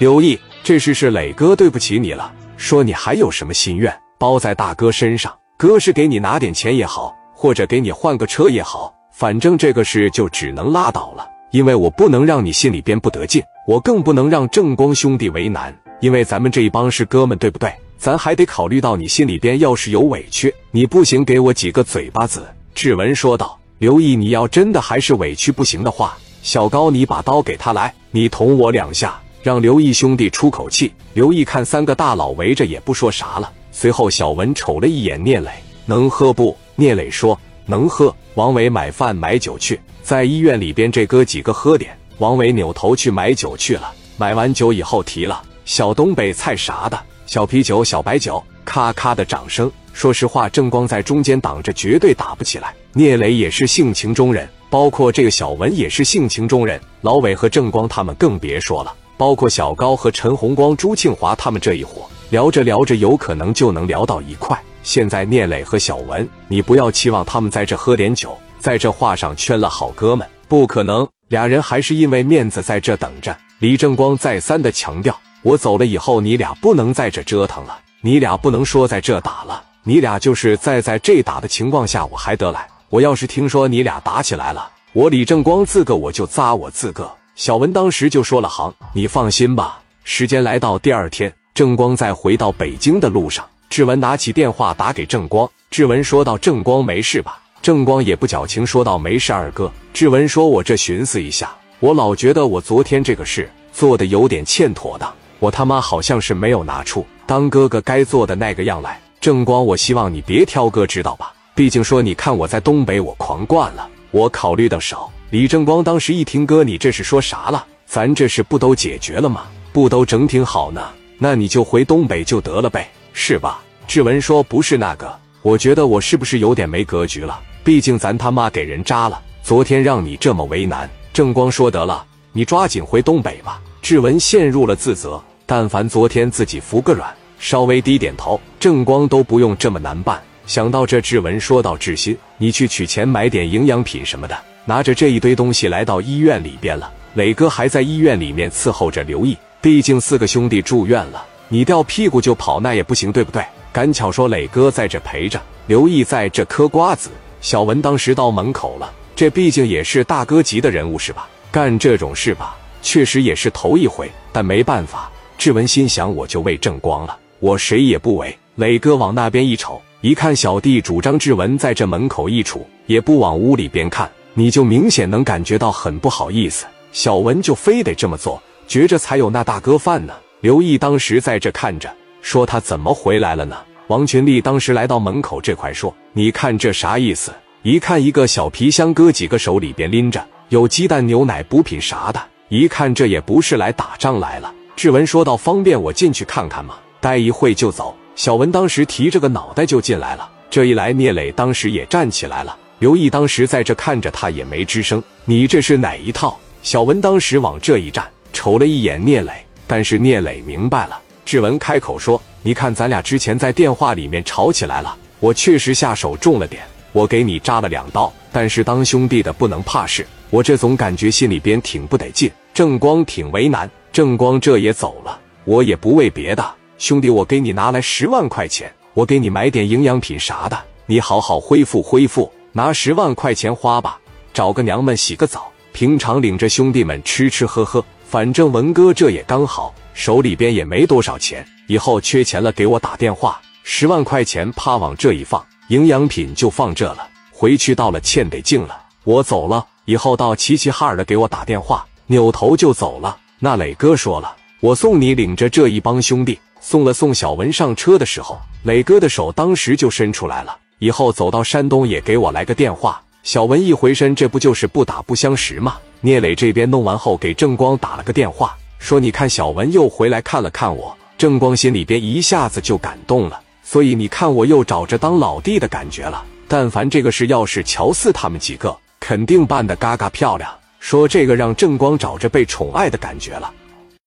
刘毅，这事是磊哥对不起你了，说你还有什么心愿，包在大哥身上。哥是给你拿点钱也好，或者给你换个车也好，反正这个事就只能拉倒了。因为我不能让你心里边不得劲，我更不能让正光兄弟为难，因为咱们这一帮是哥们，对不对？咱还得考虑到你心里边要是有委屈，你不行给我几个嘴巴子。志文说道。刘毅，你要真的还是委屈不行的话，小高你把刀给他来，你捅我两下，让刘毅兄弟出口气。刘毅看三个大佬围着也不说啥了，随后小文瞅了一眼聂磊，能喝不？聂磊说能喝。王伟买饭买酒去，在医院里边这哥几个喝点。王伟扭头去买酒去了，买完酒以后提了小东北菜啥的，小啤酒小白酒，咔咔的掌声。说实话，正光在中间挡着绝对打不起来，聂磊也是性情中人，包括这个小文也是性情中人，老伟和正光他们更别说了，包括小高和陈红光朱庆华他们这一伙，聊着聊着有可能就能聊到一块。现在聂磊和小文，你不要期望他们在这喝点酒在这话上圈了好哥们，不可能，俩人还是因为面子在这等着。李正光再三的强调，我走了以后你俩不能在这折腾了，你俩不能说在这打了，你俩就是在这打的情况下我还得来，我要是听说你俩打起来了，我李正光自个我就扎我自个。小文当时就说了行，你放心吧。时间来到第二天，正光在回到北京的路上，志文拿起电话打给正光。志文说道，正光没事吧？正光也不矫情说道，没事二哥。志文说，我这寻思一下，我老觉得我昨天这个事做的有点欠妥当，我他妈好像是没有拿出当哥哥该做的那个样来。正光，我希望你别挑哥知道吧，毕竟说你看我在东北我狂惯了，我考虑的少。李正光当时一听，哥你这是说啥了？咱这事不都解决了吗？不都整挺好呢？那你就回东北就得了呗，是吧？志文说，不是那个，我觉得我是不是有点没格局了，毕竟咱他妈给人扎了，昨天让你这么为难。正光说，得了，你抓紧回东北吧。志文陷入了自责，但凡昨天自己服个软，稍微低点头，正光都不用这么难办。想到这，志文说道，志新，你去取钱买点营养品什么的。拿着这一堆东西来到医院里边了，磊哥还在医院里面伺候着刘毅，毕竟四个兄弟住院了，你掉屁股就跑那也不行，对不对？赶巧说磊哥在这陪着，刘毅在这嗑瓜子。小文当时到门口了，这毕竟也是大哥级的人物是吧，干这种事吧确实也是头一回，但没办法。志文心想，我就为正光了，我谁也不为。磊哥往那边一瞅，一看小弟主张志文在这门口一杵，也不往屋里边看，你就明显能感觉到很不好意思。小文就非得这么做，觉着才有那大哥范呢。刘毅当时在这看着，说他怎么回来了呢？王群力当时来到门口这块说，你看这啥意思？一看一个小皮箱，哥几个手里边拎着有鸡蛋牛奶补品啥的，一看这也不是来打仗来了。志文说道，方便我进去看看吗？待一会就走。小文当时提着个脑袋就进来了，这一来聂磊当时也站起来了，刘毅当时在这看着他也没吱声，你这是哪一套？小文当时往这一站，瞅了一眼聂磊，但是聂磊明白了。志文开口说，你看咱俩之前在电话里面吵起来了，我确实下手重了点，我给你扎了2刀，但是当兄弟的不能怕事，我这总感觉心里边挺不得劲，正光挺为难。正光这也走了，我也不为别的，兄弟，我给你拿来10万块钱，我给你买点营养品啥的，你好好恢复恢复，拿10万块钱花吧，找个娘们洗个澡，平常领着兄弟们吃吃喝喝，反正文哥这也刚好，手里边也没多少钱，以后缺钱了给我打电话。10万块钱啪往这一放，营养品就放这了，回去到了欠得净了，我走了，以后到齐齐哈尔的给我打电话。扭头就走了。那磊哥说了，我送你，领着这一帮兄弟送了送小文上车的时候，磊哥的手当时就伸出来了，以后走到山东也给我来个电话。小文一回身，这不就是不打不相识吗？聂磊这边弄完后给正光打了个电话，说你看小文又回来看了看我。正光心里边一下子就感动了，所以你看我又找着当老弟的感觉了，但凡这个事要是乔四他们几个，肯定办得嘎嘎漂亮。说这个让正光找着被宠爱的感觉了，